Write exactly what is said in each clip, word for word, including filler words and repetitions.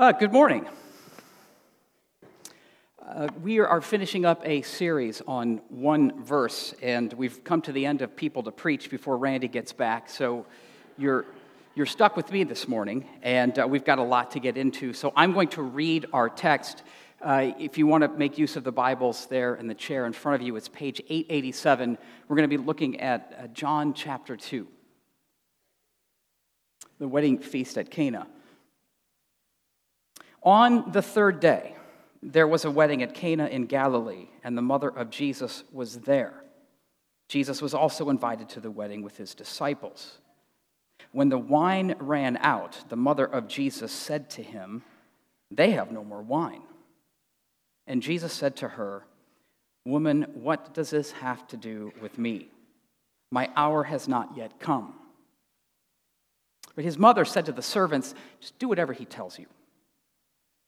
Uh, good morning. Uh, we are finishing up a series on one verse, and we've come to the end of People to Preach before Randy gets back, so you're you're stuck with me this morning, and uh, we've got a lot to get into, so I'm going to read our text. Uh, if you want to make use of the Bibles there in the chair in front of you, it's page eight eighty-seven. We're going to be looking at uh, John chapter two, the wedding feast at Cana. On the third day, there was a wedding at Cana in Galilee, and the mother of Jesus was there. Jesus was also invited to the wedding with his disciples. When the wine ran out, the mother of Jesus said to him, "They have no more wine." And Jesus said to her, "Woman, what does this have to do with me? My hour has not yet come." But his mother said to the servants, "Just do whatever he tells you."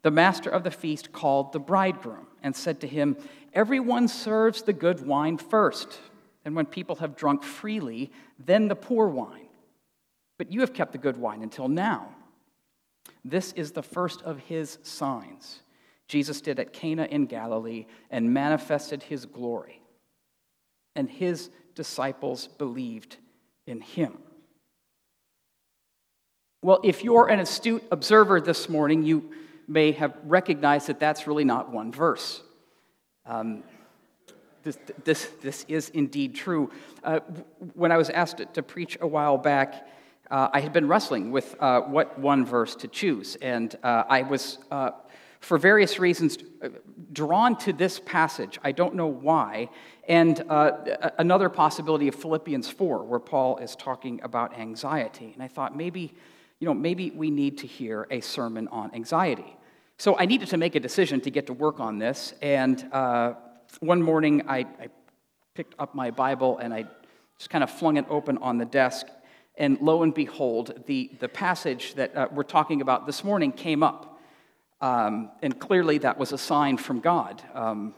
the master of the feast called the bridegroom and said to him, "Everyone serves the good wine first, and when people have drunk freely, then the poor wine. But you have kept the good wine until now." This is the first of his signs Jesus did at Cana in Galilee and manifested his glory, and his disciples believed in him. Well, if you're an astute observer this morning, you may have recognized that that's really not one verse. Um, this, this, this is indeed true. Uh, when I was asked to, to preach a while back, uh, I had been wrestling with uh, what one verse to choose, and uh, I was, uh, for various reasons, drawn to this passage. I don't know why, and uh, another possibility of Philippians four, where Paul is talking about anxiety, and I thought maybe You know, maybe we need to hear a sermon on anxiety. So I needed to make a decision to get to work on this. And uh, one morning, I, I picked up my Bible and I just kind of flung it open on the desk. And lo and behold, the, the passage that uh, we're talking about this morning came up. Um, and clearly, that was a sign from God. Um,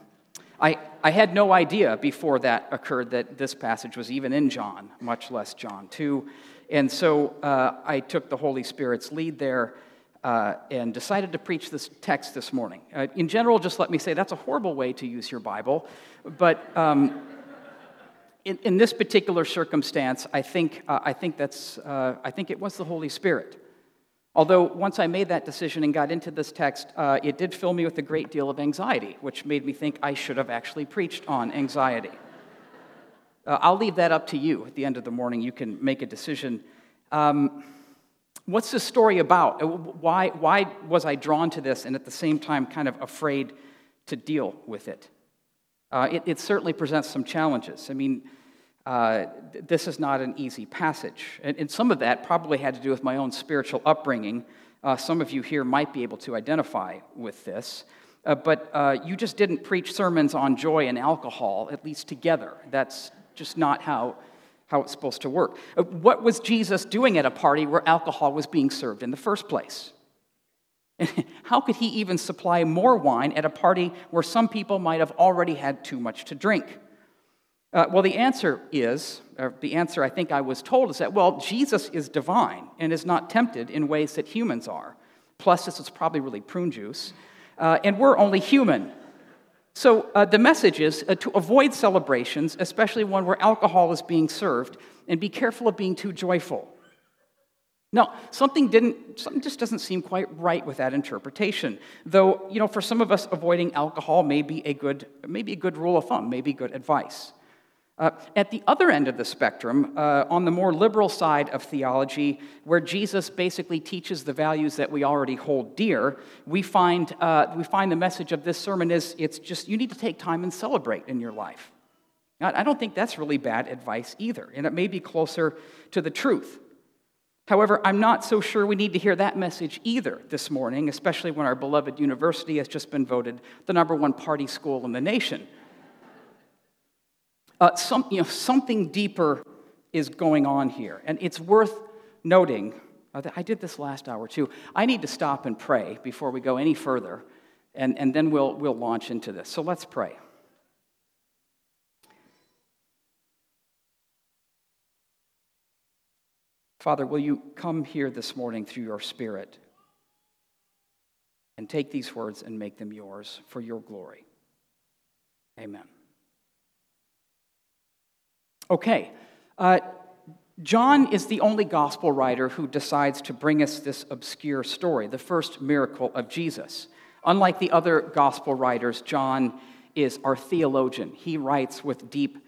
I, I had no idea before that occurred that this passage was even in John, much less John two. And so uh, I took the Holy Spirit's lead there uh, and decided to preach this text this morning. Uh, in general, just let me say, that's a horrible way to use your Bible. But um, in, in this particular circumstance, I think uh, I think that's uh, I think it was the Holy Spirit. Although once I made that decision and got into this text, uh, it did fill me with a great deal of anxiety, which made me think I should have actually preached on anxiety. Uh, I'll leave that up to you. At the end of the morning, you can make a decision. Um, what's this story about? Why, why was I drawn to this and at the same time kind of afraid to deal with it? Uh, it, it certainly presents some challenges. I mean, uh, this is not an easy passage. And, and some of that probably had to do with my own spiritual upbringing. Uh, some of you here might be able to identify with this. Uh, but uh, you just didn't preach sermons on joy and alcohol, at least together. That's just not how, how it's supposed to work. What was Jesus doing at a party where alcohol was being served in the first place? And how could he even supply more wine at a party where some people might have already had too much to drink? Uh, well, the answer is, or the answer I think I was told is that, well, Jesus is divine and is not tempted in ways that humans are. Plus, this was probably really prune juice. Uh, and we're only human. So uh, the message is uh, to avoid celebrations, especially one where alcohol is being served, and be careful of being too joyful. Now, something didn't, something just doesn't seem quite right with that interpretation. Though, you know, for some of us, avoiding alcohol may be a good, maybe a good rule of thumb, maybe good advice. Uh, at the other end of the spectrum, uh, on the more liberal side of theology, where Jesus basically teaches the values that we already hold dear, we find uh, we find the message of this sermon is it's just you need to take time and celebrate in your life. Now, I don't think that's really bad advice either, and it may be closer to the truth. However, I'm not so sure we need to hear that message either this morning, especially when our beloved university has just been voted the number one party school in the nation. Uh, some, you know, something deeper is going on here, and it's worth noting, uh, that I did this last hour too, I need to stop and pray before we go any further, and, and then we'll, we'll launch into this. So let's pray. Father, will you come here this morning through your Spirit and take these words and make them yours for your glory. Amen. Okay, uh, John is the only gospel writer who decides to bring us this obscure story, the first miracle of Jesus. Unlike the other gospel writers, John is our theologian. He writes with deep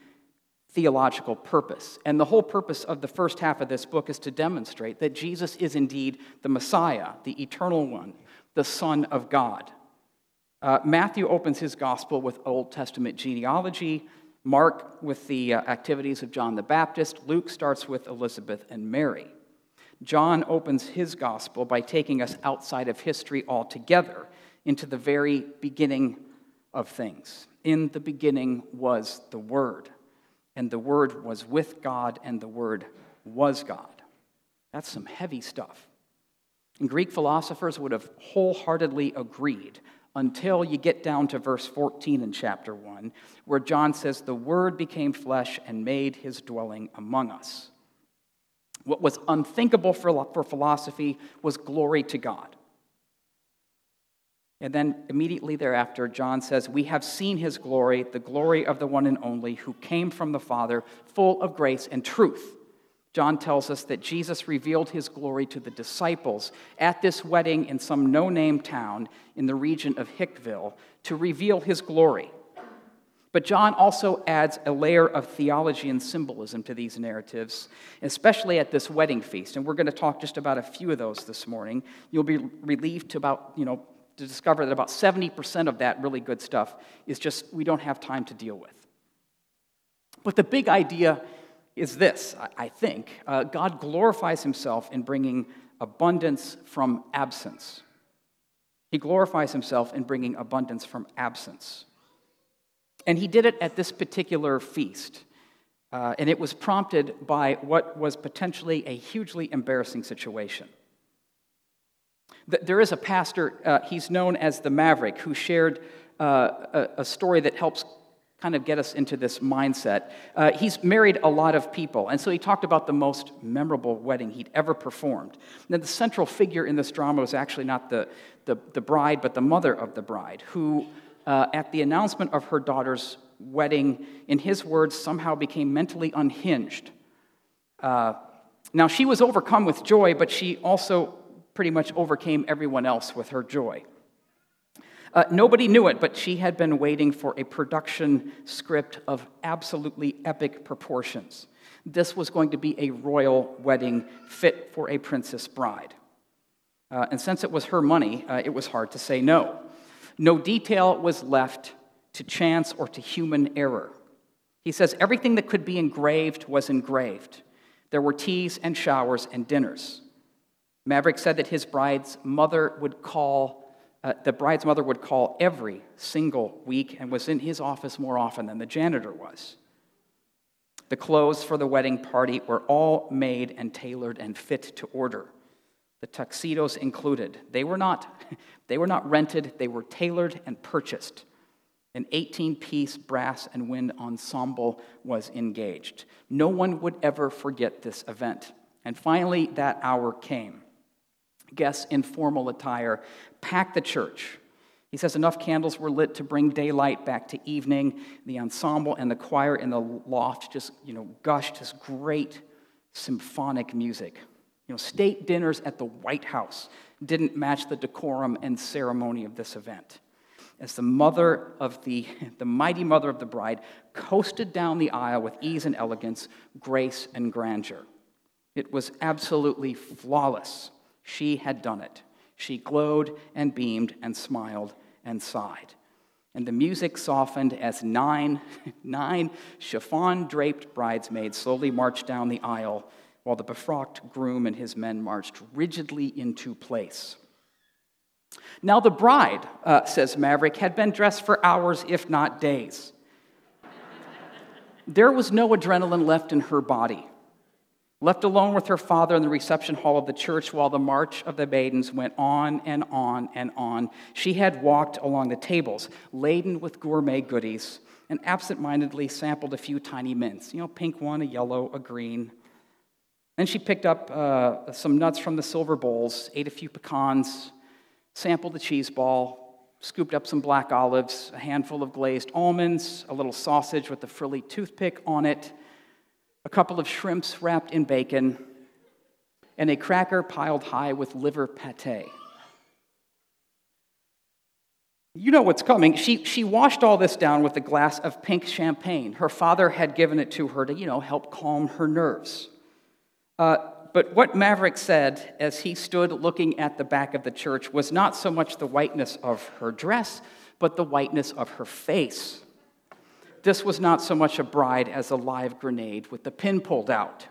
theological purpose. And the whole purpose of the first half of this book is to demonstrate that Jesus is indeed the Messiah, the eternal one, the Son of God. Uh, Matthew opens his gospel with Old Testament genealogy, Mark with the uh, activities of John the Baptist, Luke starts with Elizabeth and Mary. John opens his gospel by taking us outside of history altogether into the very beginning of things. In the beginning was the Word. And the Word was with God, and the Word was God. That's some heavy stuff. And Greek philosophers would have wholeheartedly agreed until you get down to verse fourteen in chapter one, where John says, "The Word became flesh and made his dwelling among us." What was unthinkable for, for philosophy was glory to God. And then immediately thereafter, John says, "We have seen his glory, the glory of the one and only who came from the Father, full of grace and truth." John tells us that Jesus revealed his glory to the disciples at this wedding in some no-name town in the region of Hickville to reveal his glory. But John also adds a layer of theology and symbolism to these narratives, especially at this wedding feast. And we're going to talk just about a few of those this morning. You'll be relieved to about, you know, to discover that about seventy percent of that really good stuff is just, we don't have time to deal with. But the big idea is this, I think. Uh, God glorifies himself in bringing abundance from absence. He glorifies himself in bringing abundance from absence. And he did it at this particular feast. Uh, and it was prompted by what was potentially a hugely embarrassing situation. There is a pastor, uh, he's known as the Maverick, who shared uh, a, a story that helps kind of get us into this mindset. Uh, he's married a lot of people, and so he talked about the most memorable wedding he'd ever performed. Now, the central figure in this drama was actually not the, the, the bride, but the mother of the bride, who, uh, at the announcement of her daughter's wedding, in his words, somehow became mentally unhinged. Uh, now, she was overcome with joy, but she also pretty much overcame everyone else with her joy. Uh, nobody knew it, but she had been waiting for a production script of absolutely epic proportions. This was going to be a royal wedding fit for a princess bride. Uh, and since it was her money, uh, it was hard to say no. No detail was left to chance or to human error. He says everything that could be engraved was engraved. There were teas and showers and dinners. Maverick said that his bride's mother would call, uh, the bride's mother would call every single week and was in his office more often than the janitor was. The clothes for the wedding party were all made and tailored and fit to order. The tuxedos included. They were not, they were not rented, they were tailored and purchased. An eighteen-piece brass and wind ensemble was engaged. No one would ever forget this event. And finally, that hour came. Guests in formal attire packed the church. He says enough candles were lit to bring daylight back to evening. The ensemble and the choir in the loft just, you know, gushed this great symphonic music. You know, state dinners at the White House didn't match the decorum and ceremony of this event. As the mother of the, the mighty mother of the bride coasted down the aisle with ease and elegance, grace and grandeur. It was absolutely flawless. She had done it. She glowed and beamed and smiled and sighed. And the music softened as nine, nine chiffon-draped bridesmaids slowly marched down the aisle while the befrocked groom and his men marched rigidly into place. Now the bride, uh, says Maverick, had been dressed for hours, if not days. There was no adrenaline left in her body. Left alone with her father in the reception hall of the church while the march of the maidens went on and on and on, she had walked along the tables, laden with gourmet goodies, and absentmindedly sampled a few tiny mints. You know, pink one, a yellow, a green. Then she picked up uh, some nuts from the silver bowls, ate a few pecans, sampled a cheese ball, scooped up some black olives, a handful of glazed almonds, a little sausage with a frilly toothpick on it, a couple of shrimps wrapped in bacon, and a cracker piled high with liver pate. You know what's coming. She she washed all this down with a glass of pink champagne. Her father had given it to her to, you know, help calm her nerves. Uh, but what Maverick said as he stood looking at the back of the church was not so much the whiteness of her dress, but the whiteness of her face. This was not so much a bride as a live grenade with the pin pulled out.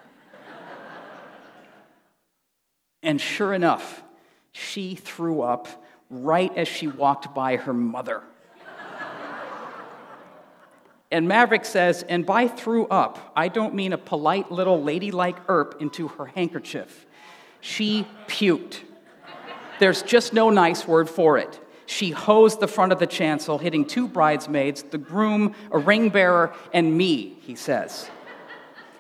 And sure enough, she threw up right as she walked by her mother. And Maverick says, and by threw up, I don't mean a polite little ladylike erp into her handkerchief. She puked. There's just no nice word for it. She hosed the front of the chancel, hitting two bridesmaids, the groom, a ring bearer, and me, he says.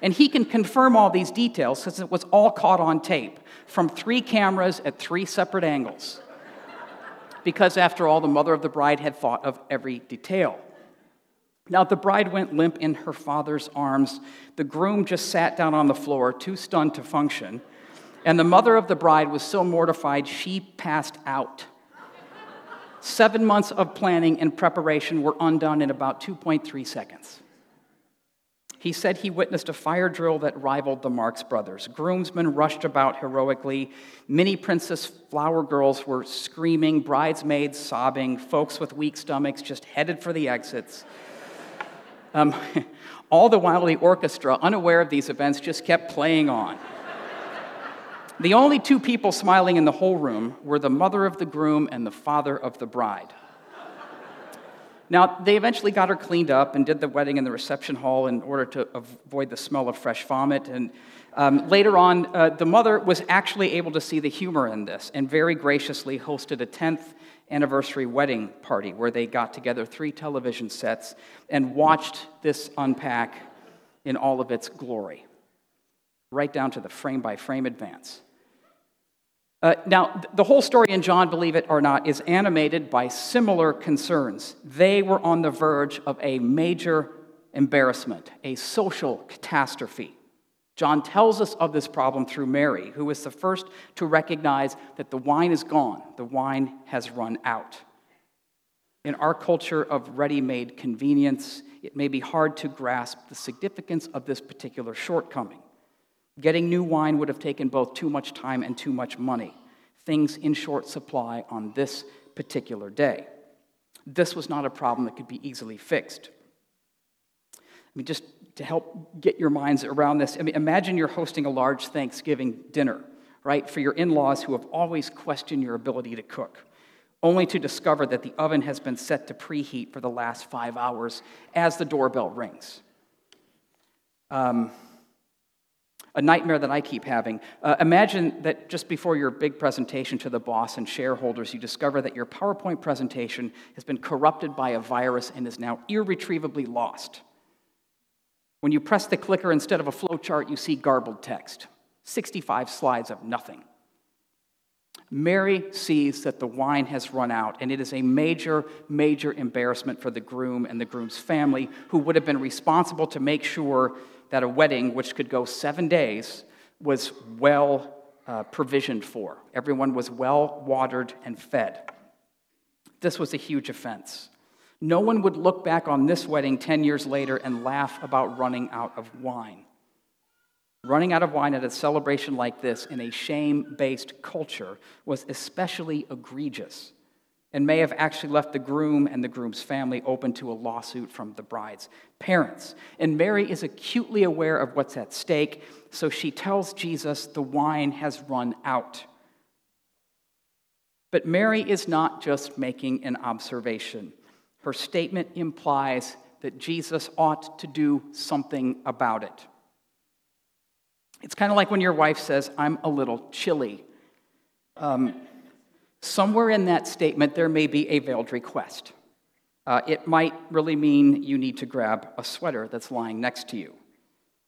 And he can confirm all these details since it was all caught on tape from three cameras at three separate angles. Because after all, the mother of the bride had thought of every detail. Now the bride went limp in her father's arms. The groom just sat down on the floor, too stunned to function. And the mother of the bride was so mortified she passed out. Seven months of planning and preparation were undone in about two point three seconds. He said he witnessed a fire drill that rivaled the Marx Brothers. Groomsmen rushed about heroically. Mini princess flower girls were screaming, bridesmaids sobbing, folks with weak stomachs just headed for the exits. Um, all the while, the orchestra, unaware of these events, just kept playing on. The only two people smiling in the whole room were the mother of the groom and the father of the bride. Now, they eventually got her cleaned up and did the wedding in the reception hall in order to avoid the smell of fresh vomit. And um, later on, uh, the mother was actually able to see the humor in this and very graciously hosted a tenth anniversary wedding party where they got together three television sets and watched this unpack in all of its glory, right down to the frame-by-frame advance. Uh, now, the whole story in John, believe it or not, is animated by similar concerns. They were on the verge of a major embarrassment, a social catastrophe. John tells us of this problem through Mary, who is the first to recognize that the wine is gone, the wine has run out. In our culture of ready-made convenience, it may be hard to grasp the significance of this particular shortcoming. Getting new wine would have taken both too much time and too much money. Things in short supply on this particular day. This was not a problem that could be easily fixed. I mean, just to help get your minds around this, I mean, imagine you're hosting a large Thanksgiving dinner, right, for your in-laws who have always questioned your ability to cook, only to discover that the oven has been set to preheat for the last five hours as the doorbell rings. Um... A nightmare that I keep having. Uh, imagine that just before your big presentation to the boss and shareholders, you discover that your PowerPoint presentation has been corrupted by a virus and is now irretrievably lost. When you press the clicker, instead of a flowchart, you see garbled text. sixty-five slides of nothing. Mary sees that the wine has run out, and it is a major, major embarrassment for the groom and the groom's family, who would have been responsible to make sure that a wedding, which could go seven days, was well uh, provisioned for. Everyone was well watered and fed. This was a huge offense. No one would look back on this wedding ten years later and laugh about running out of wine. Running out of wine at a celebration like this in a shame-based culture was especially egregious. and may have actually left the groom and the groom's family open to a lawsuit from the bride's parents. And Mary is acutely aware of what's at stake, so she tells Jesus the wine has run out. But Mary is not just making an observation. Her statement implies that Jesus ought to do something about it. It's kind of like when your wife says, "I'm a little chilly." Um, somewhere in that statement, there may be a veiled request. Uh, it might really mean you need to grab a sweater that's lying next to you.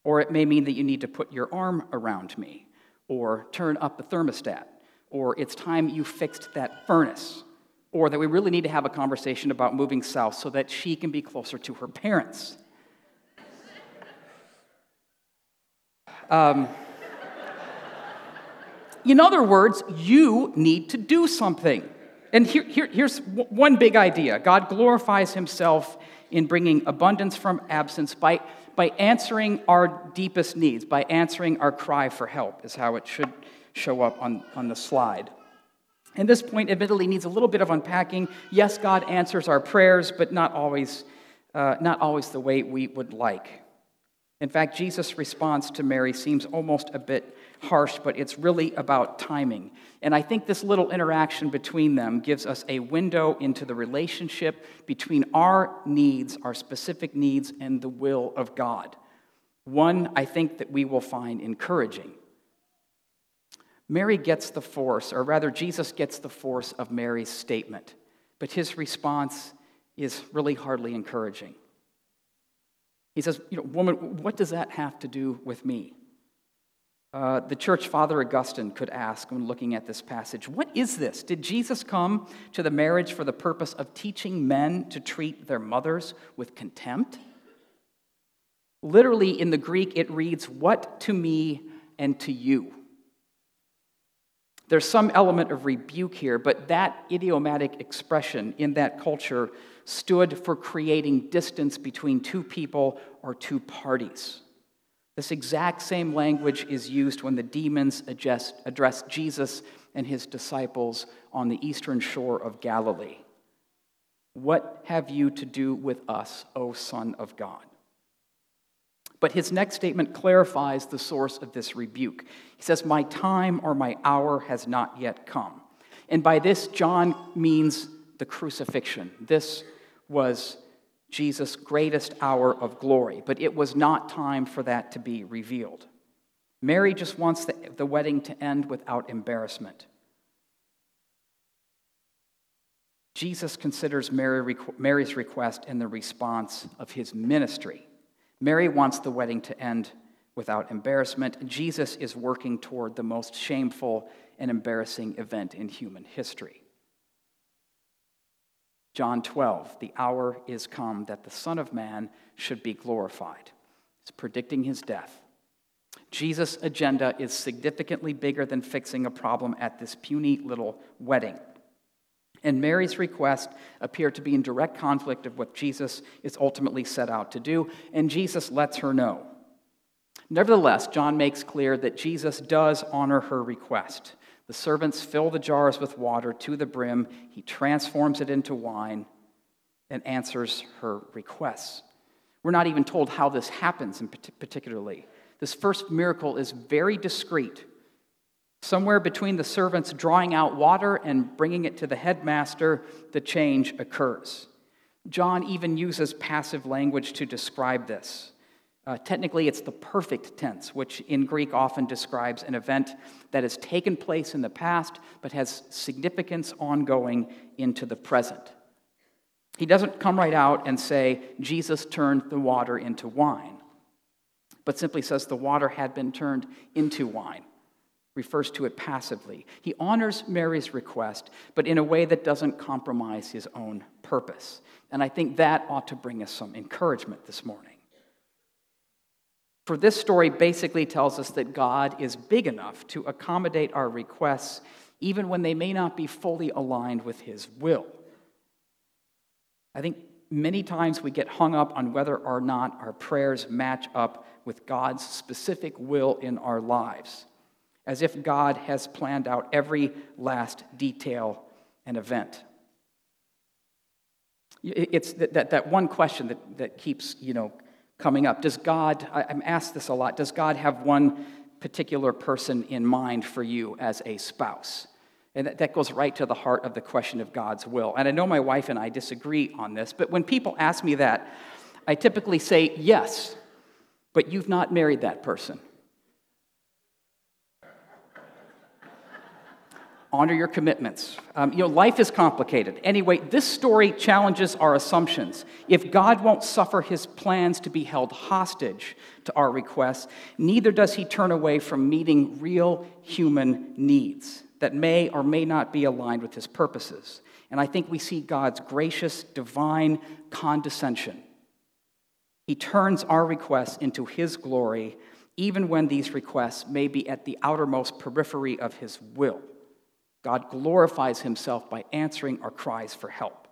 Or it may mean that you need to put your arm around me, or turn up the thermostat, or it's time you fixed that furnace, or that we really need to have a conversation about moving south so that she can be closer to her parents. Um, in other words, you need to do something. And here, here, here's w- one big idea. God glorifies himself in bringing abundance from absence by, by answering our deepest needs, by answering our cry for help, is how it should show up on, on the slide. And this point admittedly needs a little bit of unpacking. Yes, God answers our prayers, but not always, uh, not always the way we would like. In fact, Jesus' response to Mary seems almost a bit harsh, but it's really about timing. And I think this little interaction between them gives us a window into the relationship between our needs, our specific needs, and the will of God. One, I think, that we will find encouraging. Mary gets the force, or rather, Jesus gets the force of Mary's statement, but his response is really hardly encouraging. He says, "You know, woman, what does that have to do with me?" Uh, the church father Augustine could ask when looking at this passage, what is this? Did Jesus come to the marriage for the purpose of teaching men to treat their mothers with contempt? Literally in the Greek, it reads, "What to me and to you?" There's some element of rebuke here, but that idiomatic expression in that culture stood for creating distance between two people or two parties. This exact same language is used when the demons address, address Jesus and his disciples on the eastern shore of Galilee. "What have you to do with us, O Son of God?" But his next statement clarifies the source of this rebuke. He says, "My time or my hour has not yet come." And by this, John means the crucifixion. This was Jesus' greatest hour of glory, but it was not time for that to be revealed. Mary just wants the, the wedding to end without embarrassment. Jesus considers Mary, Mary's request and the response of his ministry. Mary wants the wedding to end without embarrassment. Jesus is working toward the most shameful and embarrassing event in human history. John twelve, "The hour is come that the Son of Man should be glorified." It's predicting his death. Jesus' agenda is significantly bigger than fixing a problem at this puny little wedding. And Mary's request appeared to be in direct conflict of what Jesus is ultimately set out to do, and Jesus lets her know. Nevertheless, John makes clear that Jesus does honor her request. The servants fill the jars with water to the brim. He transforms it into wine and answers her requests. We're not even told how this happens in particularly. This first miracle is very discreet. Somewhere between the servants drawing out water and bringing it to the headmaster, the change occurs. John even uses passive language to describe this. Uh, technically, it's the perfect tense, which in Greek often describes an event that has taken place in the past but has significance ongoing into the present. He doesn't come right out and say, "Jesus turned the water into wine," but simply says the water had been turned into wine. Refers to it passively. He honors Mary's request, but in a way that doesn't compromise his own purpose. And I think that ought to bring us some encouragement this morning. For this story basically tells us that God is big enough to accommodate our requests, even when they may not be fully aligned with his will. I think many times we get hung up on whether or not our prayers match up with God's specific will in our lives, as if God has planned out every last detail and event. It's that, that, that one question that, that keeps, you know, coming up. Does God, I'm asked this a lot, does God have one particular person in mind for you as a spouse? And that, that goes right to the heart of the question of God's will. And I know my wife and I disagree on this, but when people ask me that, I typically say, yes, but you've not married that person. Honor your commitments. Um, you know, life is complicated. Anyway, this story challenges our assumptions. If God won't suffer his plans to be held hostage to our requests, neither does he turn away from meeting real human needs that may or may not be aligned with his purposes. And I think we see God's gracious, divine condescension. He turns our requests into his glory, even when these requests may be at the outermost periphery of his will. God glorifies himself by answering our cries for help.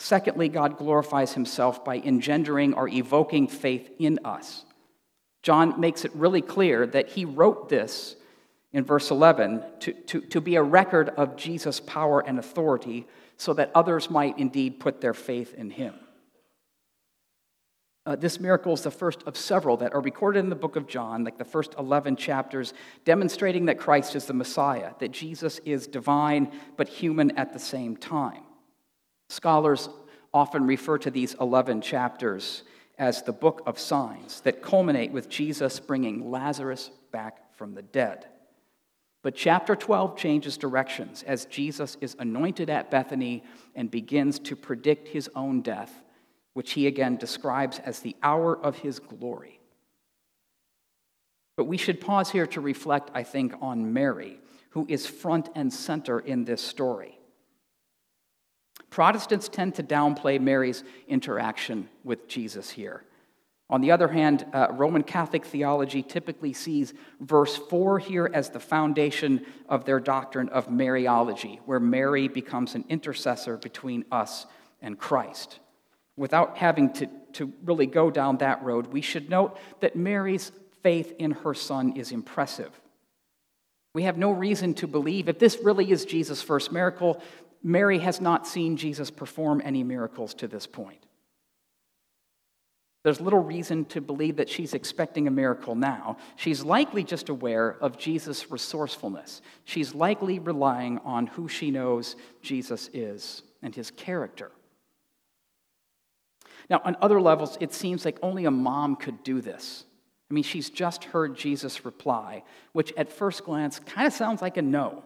Secondly, God glorifies himself by engendering or evoking faith in us. John makes it really clear that he wrote this in verse eleven to, to, to be a record of Jesus' power and authority so that others might indeed put their faith in him. Uh, this miracle is the first of several that are recorded in the book of John, like the first eleven chapters, demonstrating that Christ is the Messiah, that Jesus is divine but human at the same time. Scholars often refer to these eleven chapters as the book of signs that culminate with Jesus bringing Lazarus back from the dead. But chapter twelve changes directions as Jesus is anointed at Bethany and begins to predict his own death, which he again describes as the hour of his glory. But we should pause here to reflect, I think, on Mary, who is front and center in this story. Protestants tend to downplay Mary's interaction with Jesus here. On the other hand, uh, Roman Catholic theology typically sees verse four here as the foundation of their doctrine of Mariology, where Mary becomes an intercessor between us and Christ. Without having to, to really go down that road, we should note that Mary's faith in her son is impressive. We have no reason to believe, if this really is Jesus' first miracle, Mary has not seen Jesus perform any miracles to this point. There's little reason to believe that she's expecting a miracle now. She's likely just aware of Jesus' resourcefulness. She's likely relying on who she knows Jesus is and his character. Now, on other levels, it seems like only a mom could do this. I mean, she's just heard Jesus reply, which at first glance kind of sounds like a no,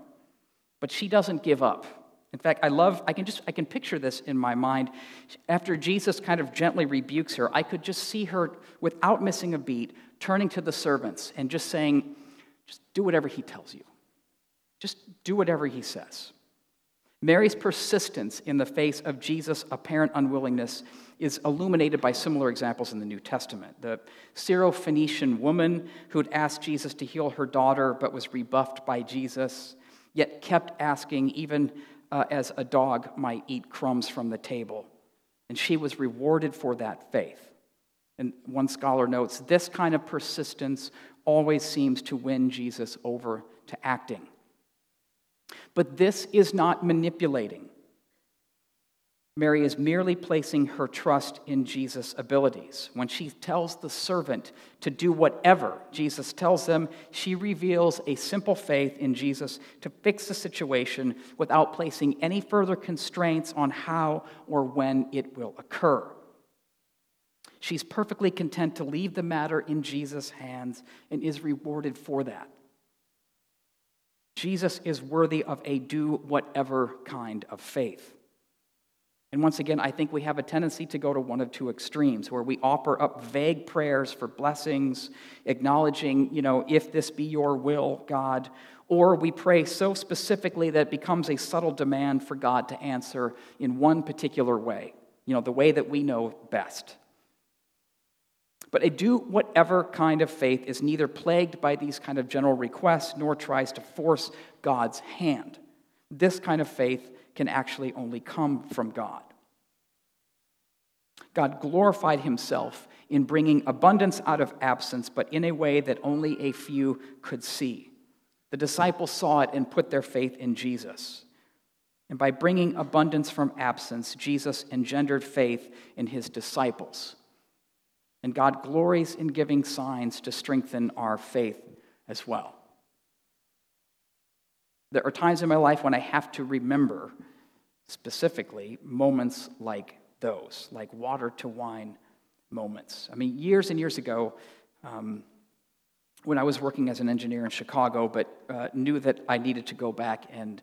but she doesn't give up. In fact, I love, I can just, I can picture this in my mind. After Jesus kind of gently rebukes her, I could just see her, without missing a beat, turning to the servants and just saying, just do whatever he tells you. Just do whatever he says. Mary's persistence in the face of Jesus' apparent unwillingness is illuminated by similar examples in the New Testament. The Syrophoenician woman who'd asked Jesus to heal her daughter but was rebuffed by Jesus, yet kept asking even uh, as a dog might eat crumbs from the table. And she was rewarded for that faith. And one scholar notes, this kind of persistence always seems to win Jesus over to acting. But this is not manipulating. Mary is merely placing her trust in Jesus' abilities. When she tells the servant to do whatever Jesus tells them, she reveals a simple faith in Jesus to fix the situation without placing any further constraints on how or when it will occur. She's perfectly content to leave the matter in Jesus' hands and is rewarded for that. Jesus is worthy of a do-whatever kind of faith. And once again, I think we have a tendency to go to one of two extremes, where we offer up vague prayers for blessings, acknowledging, you know, if this be your will, God, or we pray so specifically that it becomes a subtle demand for God to answer in one particular way, you know, the way that we know best. But a do-whatever kind of faith is neither plagued by these kind of general requests nor tries to force God's hand. This kind of faith can actually only come from God. God glorified himself in bringing abundance out of absence, but in a way that only a few could see. The disciples saw it and put their faith in Jesus. And by bringing abundance from absence, Jesus engendered faith in his disciples. And God glories in giving signs to strengthen our faith as well. There are times in my life when I have to remember specifically moments like those, like water to wine moments. I mean, years and years ago, um, when I was working as an engineer in Chicago, but uh, knew that I needed to go back and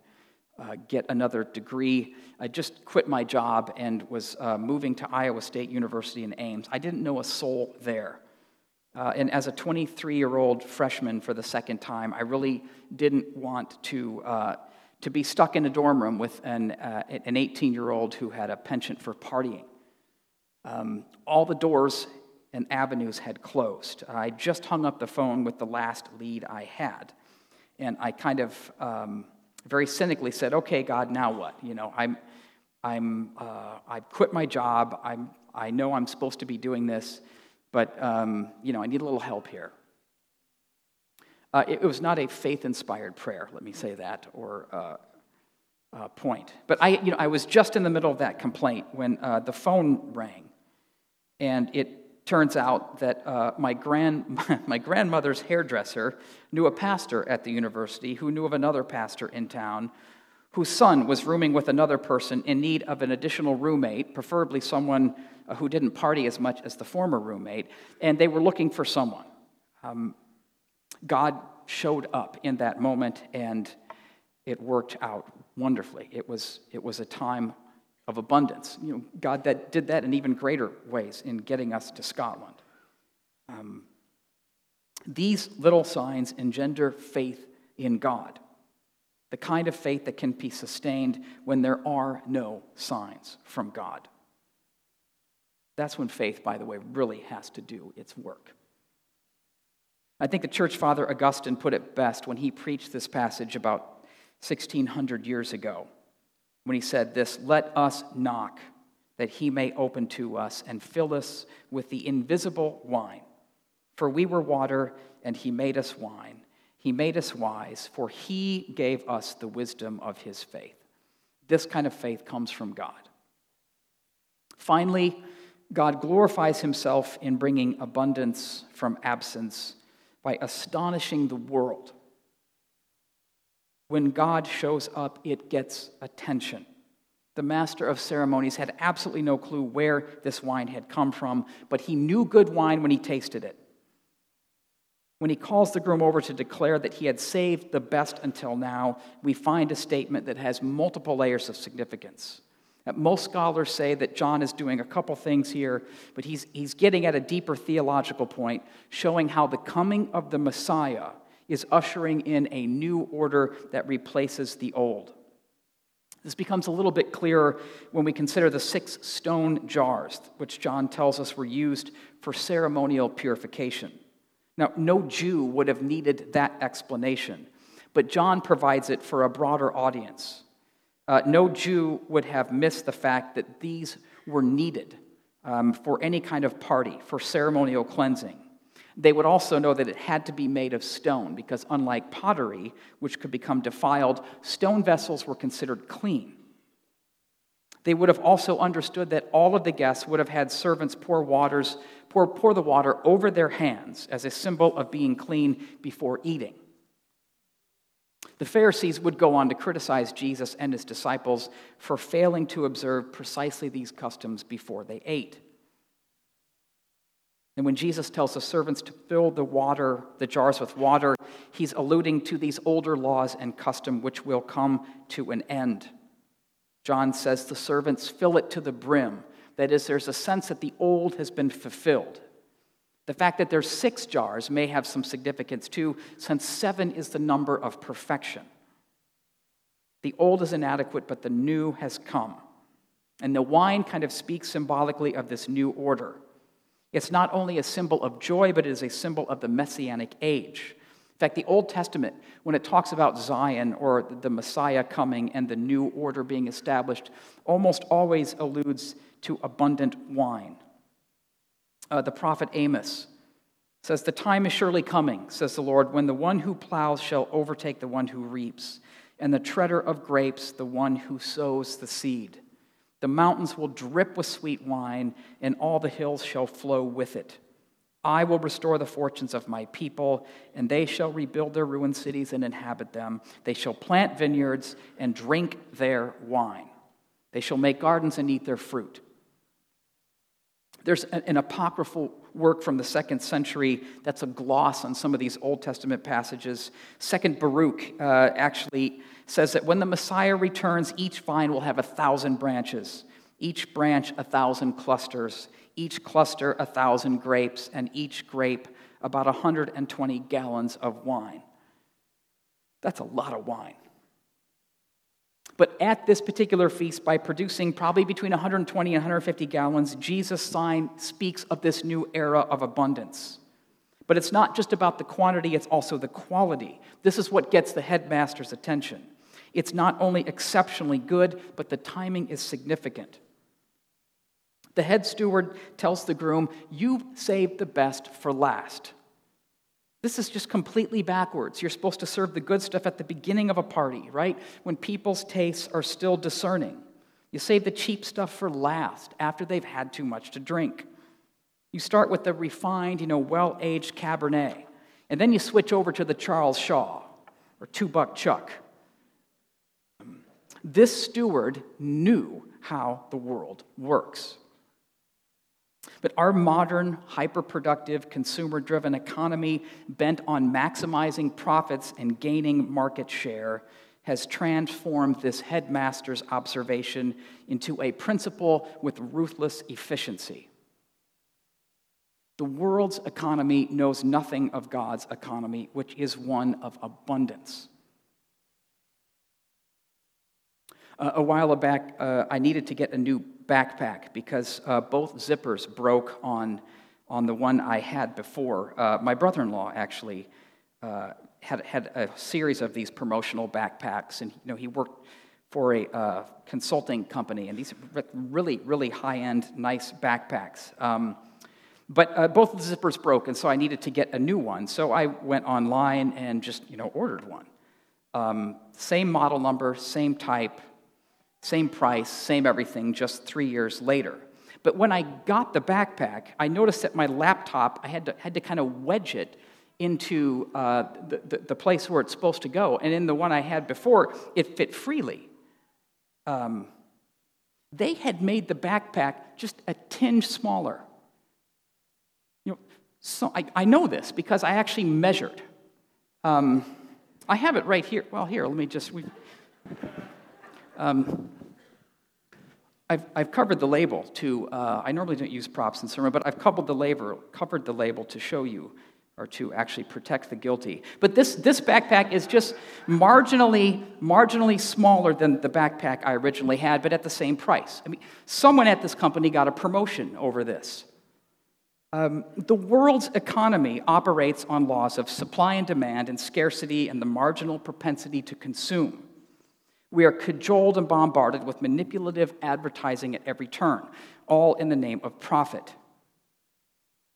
Uh, get another degree. I just quit my job and was uh, moving to Iowa State University in Ames. I didn't know a soul there. Uh, and as a twenty-three-year-old freshman for the second time, I really didn't want to uh, to be stuck in a dorm room with an uh, an eighteen-year-old who had a penchant for partying. Um, all the doors and avenues had closed. I just hung up the phone with the last lead I had. And I kind of... Um, very cynically said, "Okay, God, now what? You know, I'm, I'm, uh, I've quit my job. I'm, I know I'm supposed to be doing this, but um, you know, I need a little help here." Uh, it, it was not a faith-inspired prayer. Let me say that, or uh, uh, point. But I, you know, I was just in the middle of that complaint when uh, the phone rang, and it turns out that uh, my grand, my grandmother's hairdresser knew a pastor at the university who knew of another pastor in town whose son was rooming with another person in need of an additional roommate, preferably someone who didn't party as much as the former roommate, and they were looking for someone. Um, God showed up in that moment, and it worked out wonderfully. It was it was a time of abundance. You know, God that did that in even greater ways in getting us to Scotland. Um, These little signs engender faith in God, the kind of faith that can be sustained when there are no signs from God. That's when faith, by the way, really has to do its work. I think the church father Augustine put it best when he preached this passage about sixteen hundred years ago, when he said this, "Let us knock that he may open to us and fill us with the invisible wine. For we were water, and he made us wine. He made us wise, for he gave us the wisdom of his faith." This kind of faith comes from God. Finally, God glorifies himself in bringing abundance from absence by astonishing the world. When God shows up, it gets attention. The master of ceremonies had absolutely no clue where this wine had come from, but he knew good wine when he tasted it. When he calls the groom over to declare that he had saved the best until now, we find a statement that has multiple layers of significance. Most scholars say that John is doing a couple things here, but he's, he's getting at a deeper theological point, showing how the coming of the Messiah is ushering in a new order that replaces the old. This becomes a little bit clearer when we consider the six stone jars, which John tells us were used for ceremonial purification. Now, no Jew would have needed that explanation, but John provides it for a broader audience. Uh, no Jew would have missed the fact that these were needed um, for any kind of party, for ceremonial cleansing. They would also know that it had to be made of stone, because unlike pottery, which could become defiled, stone vessels were considered clean. They would have also understood that all of the guests would have had servants pour waters, pour, pour the water over their hands as a symbol of being clean before eating. The Pharisees would go on to criticize Jesus and his disciples for failing to observe precisely these customs before they ate. And when Jesus tells the servants to fill the water, the jars with water, he's alluding to these older laws and custom which will come to an end. John says the servants fill it to the brim. That is, there's a sense that the old has been fulfilled. The fact that there's six jars may have some significance too, since seven is the number of perfection. The old is inadequate, but the new has come. And the wine kind of speaks symbolically of this new order. It's not only a symbol of joy, but it is a symbol of the Messianic age. In fact, the Old Testament, when it talks about Zion or the Messiah coming and the new order being established, almost always alludes to abundant wine. Uh, the prophet Amos says, "The time is surely coming, says the Lord, when the one who plows shall overtake the one who reaps, and the treader of grapes, the one who sows the seed. The mountains will drip with sweet wine, and all the hills shall flow with it. I will restore the fortunes of my people, and they shall rebuild their ruined cities and inhabit them. They shall plant vineyards and drink their wine. They shall make gardens and eat their fruit. There's an apocryphal work from the second century that's a gloss on some of these Old Testament passages. Second Baruch uh, actually says that when the Messiah returns, each vine will have a thousand branches, each branch a thousand clusters, each cluster a thousand grapes, and each grape about one hundred twenty gallons of wine. That's a lot of wine. But at this particular feast, by producing probably between one hundred twenty and one hundred fifty gallons, Jesus' sign speaks of this new era of abundance. But it's not just about the quantity, it's also the quality. This is what gets the headmaster's attention. It's not only exceptionally good, but the timing is significant. The head steward tells the groom, "You've saved the best for last." This is just completely backwards. You're supposed to serve the good stuff at the beginning of a party, right? When people's tastes are still discerning. You save the cheap stuff for last, after they've had too much to drink. You start with the refined, you know, well-aged Cabernet, and then you switch over to the Charles Shaw or two-buck Chuck. This steward knew how the world works. But our modern, hyper-productive, consumer-driven economy bent on maximizing profits and gaining market share has transformed this headmaster's observation into a principle with ruthless efficiency. The world's economy knows nothing of God's economy, which is one of abundance. Uh, a while back, uh, I needed to get a new backpack because uh, both zippers broke on on the one I had before. Uh, my brother-in-law actually uh, had had a series of these promotional backpacks, and you know he worked for a uh, consulting company, and these are really really high-end nice backpacks. Um, but uh, both the zippers broke, and so I needed to get a new one. So I went online and just you know ordered one. Um, same model number, same type. Same price, same everything, just three years later. But when I got the backpack, I noticed that my laptop, I had to had to kind of wedge it into uh, the, the, the place where it's supposed to go. And in the one I had before, it fit freely. Um, they had made the backpack just a tinge smaller. You know, so I, I know this because I actually measured. Um, I have it right here. Well, here, let me just... We, Um, I've, I've covered the label to, uh, I normally don't use props in sermon, but I've covered the label, covered the label to show you, or to actually protect the guilty. But this, this backpack is just marginally, marginally smaller than the backpack I originally had, but at the same price. I mean, someone at this company got a promotion over this. Um, the world's economy operates on laws of supply and demand and scarcity and the marginal propensity to consume. We are cajoled and bombarded with manipulative advertising at every turn, all in the name of profit.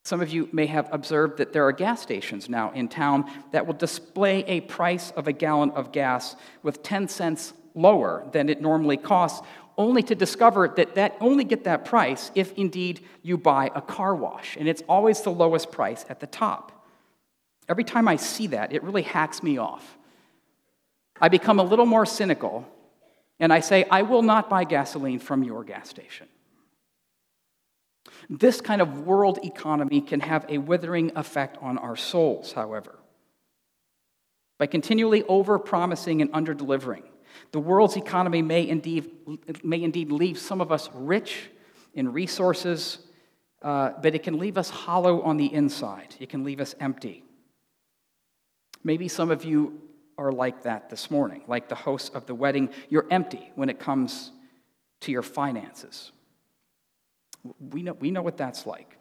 Some of you may have observed that there are gas stations now in town that will display a price of a gallon of gas with ten cents lower than it normally costs, only to discover that that only get that price if indeed you buy a car wash, and it's always the lowest price at the top. Every time I see that, it really hacks me off. I become a little more cynical, and I say, I will not buy gasoline from your gas station. This kind of world economy can have a withering effect on our souls, however. By continually over-promising and under-delivering, the world's economy may indeed, may indeed leave some of us rich in resources, uh, but it can leave us hollow on the inside. It can leave us empty. Maybe some of you are like that this morning, like the host of the wedding. You're empty when it comes to your finances. We know, we know what that's like.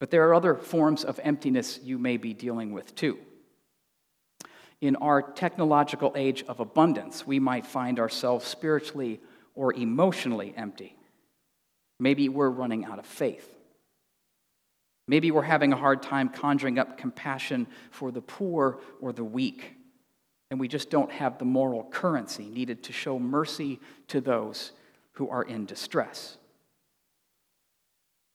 But there are other forms of emptiness you may be dealing with too. In our technological age of abundance, we might find ourselves spiritually or emotionally empty. Maybe we're running out of faith. Maybe we're having a hard time conjuring up compassion for the poor or the weak. and we just don't have the moral currency needed to show mercy to those who are in distress.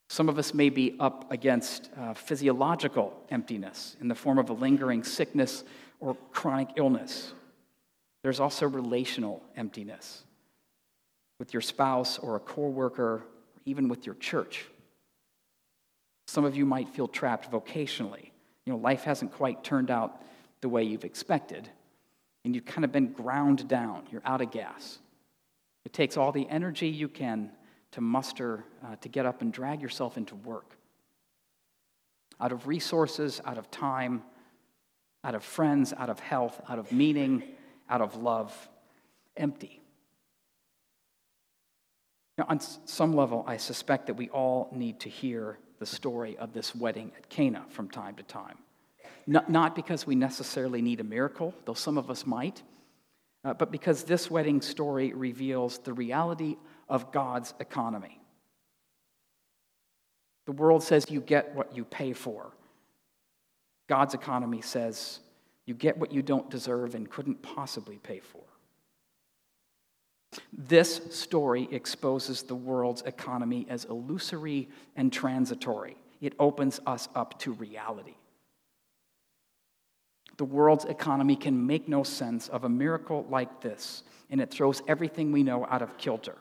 Some of us may be up against uh, physiological emptiness in the form of a lingering sickness or chronic illness. There's also relational emptiness with your spouse or a coworker, even with your church. Some of you might feel trapped vocationally. You know, life hasn't quite turned out the way you've expected, and you've kind of been ground down. You're out of gas. It takes all the energy you can to muster, uh, to get up and drag yourself into work. Out of resources, out of time, out of friends, out of health, out of meaning, out of love, empty. Now, on some level, I suspect that we all need to hear the story of this wedding at Cana from time to time. Not, not because we necessarily need a miracle, though some of us might, uh, but because this wedding story reveals the reality of God's economy. The world says you get what you pay for. God's economy says you get what you don't deserve and couldn't possibly pay for. This story exposes the world's economy as illusory and transitory. It opens us up to reality. The world's economy can make no sense of a miracle like this, and it throws everything we know out of kilter.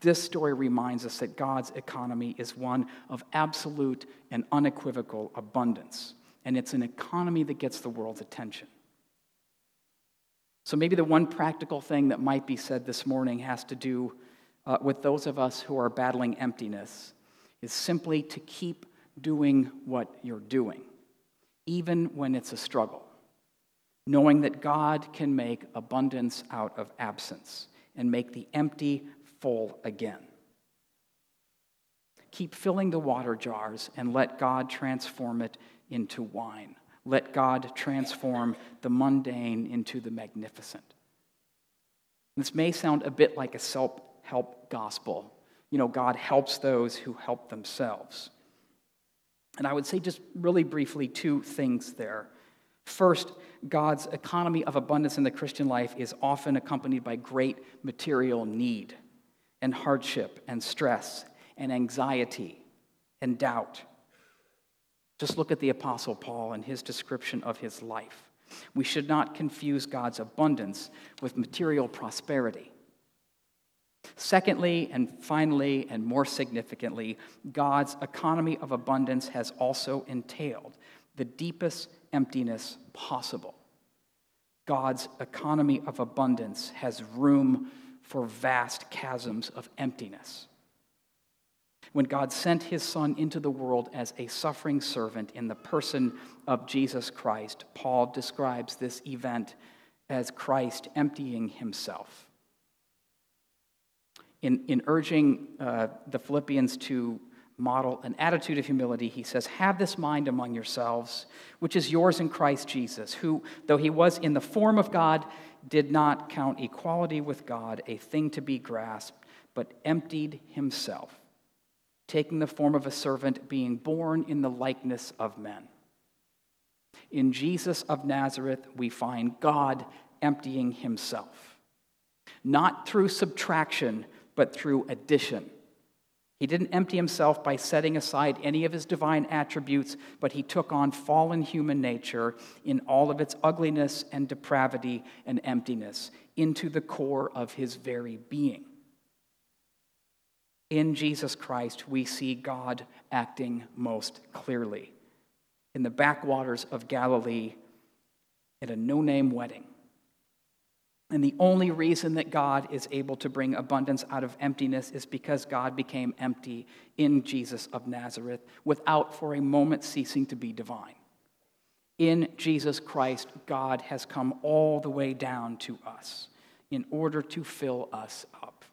This story reminds us that God's economy is one of absolute and unequivocal abundance, and it's an economy that gets the world's attention. So maybe the one practical thing that might be said this morning has to do uh, with those of us who are battling emptiness is simply to keep doing what you're doing, even when it's a struggle, knowing that God can make abundance out of absence and make the empty full again. Keep filling the water jars and let God transform it into wine. Let God transform the mundane into the magnificent. This may sound a bit like a self-help gospel. You know, God helps those who help themselves. And I would say just really briefly two things there. First, God's economy of abundance in the Christian life is often accompanied by great material need, and hardship, and stress, and anxiety, and doubt. Just look at the Apostle Paul and his description of his life. We should not confuse God's abundance with material prosperity. Secondly, and finally, and more significantly, God's economy of abundance has also entailed the deepest emptiness possible. God's economy of abundance has room for vast chasms of emptiness. When God sent his Son into the world as a suffering servant in the person of Jesus Christ, Paul describes this event as Christ emptying himself. In, in urging uh, the Philippians to model an attitude of humility, he says, "Have this mind among yourselves, which is yours in Christ Jesus, who, though he was in the form of God, did not count equality with God a thing to be grasped, but emptied himself, taking the form of a servant, being born in the likeness of men." In Jesus of Nazareth, we find God emptying himself, not through subtraction, but through addition. He didn't empty himself by setting aside any of his divine attributes, but he took on fallen human nature in all of its ugliness and depravity and emptiness into the core of his very being. In Jesus Christ, we see God acting most clearly in the backwaters of Galilee at a no-name wedding. And the only reason that God is able to bring abundance out of emptiness is because God became empty in Jesus of Nazareth without for a moment ceasing to be divine. In Jesus Christ, God has come all the way down to us in order to fill us up.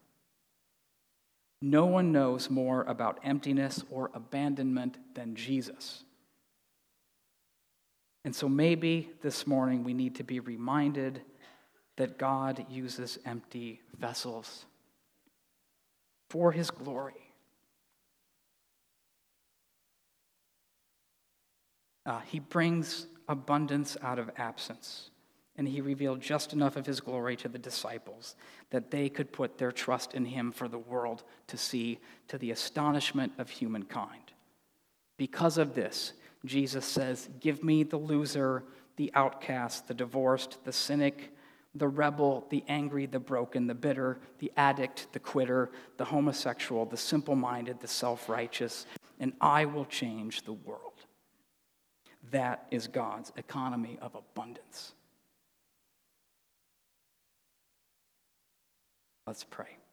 No one knows more about emptiness or abandonment than Jesus. And so maybe this morning we need to be reminded that God uses empty vessels for his glory. Uh, he brings abundance out of absence and he revealed just enough of his glory to the disciples that they could put their trust in him for the world to see, to the astonishment of humankind. Because of this, Jesus says, give me the loser, the outcast, the divorced, the cynic, the rebel, the angry, the broken, the bitter, the addict, the quitter, the homosexual, the simple-minded, the self-righteous, and I will change the world. That is God's economy of abundance. Let's pray.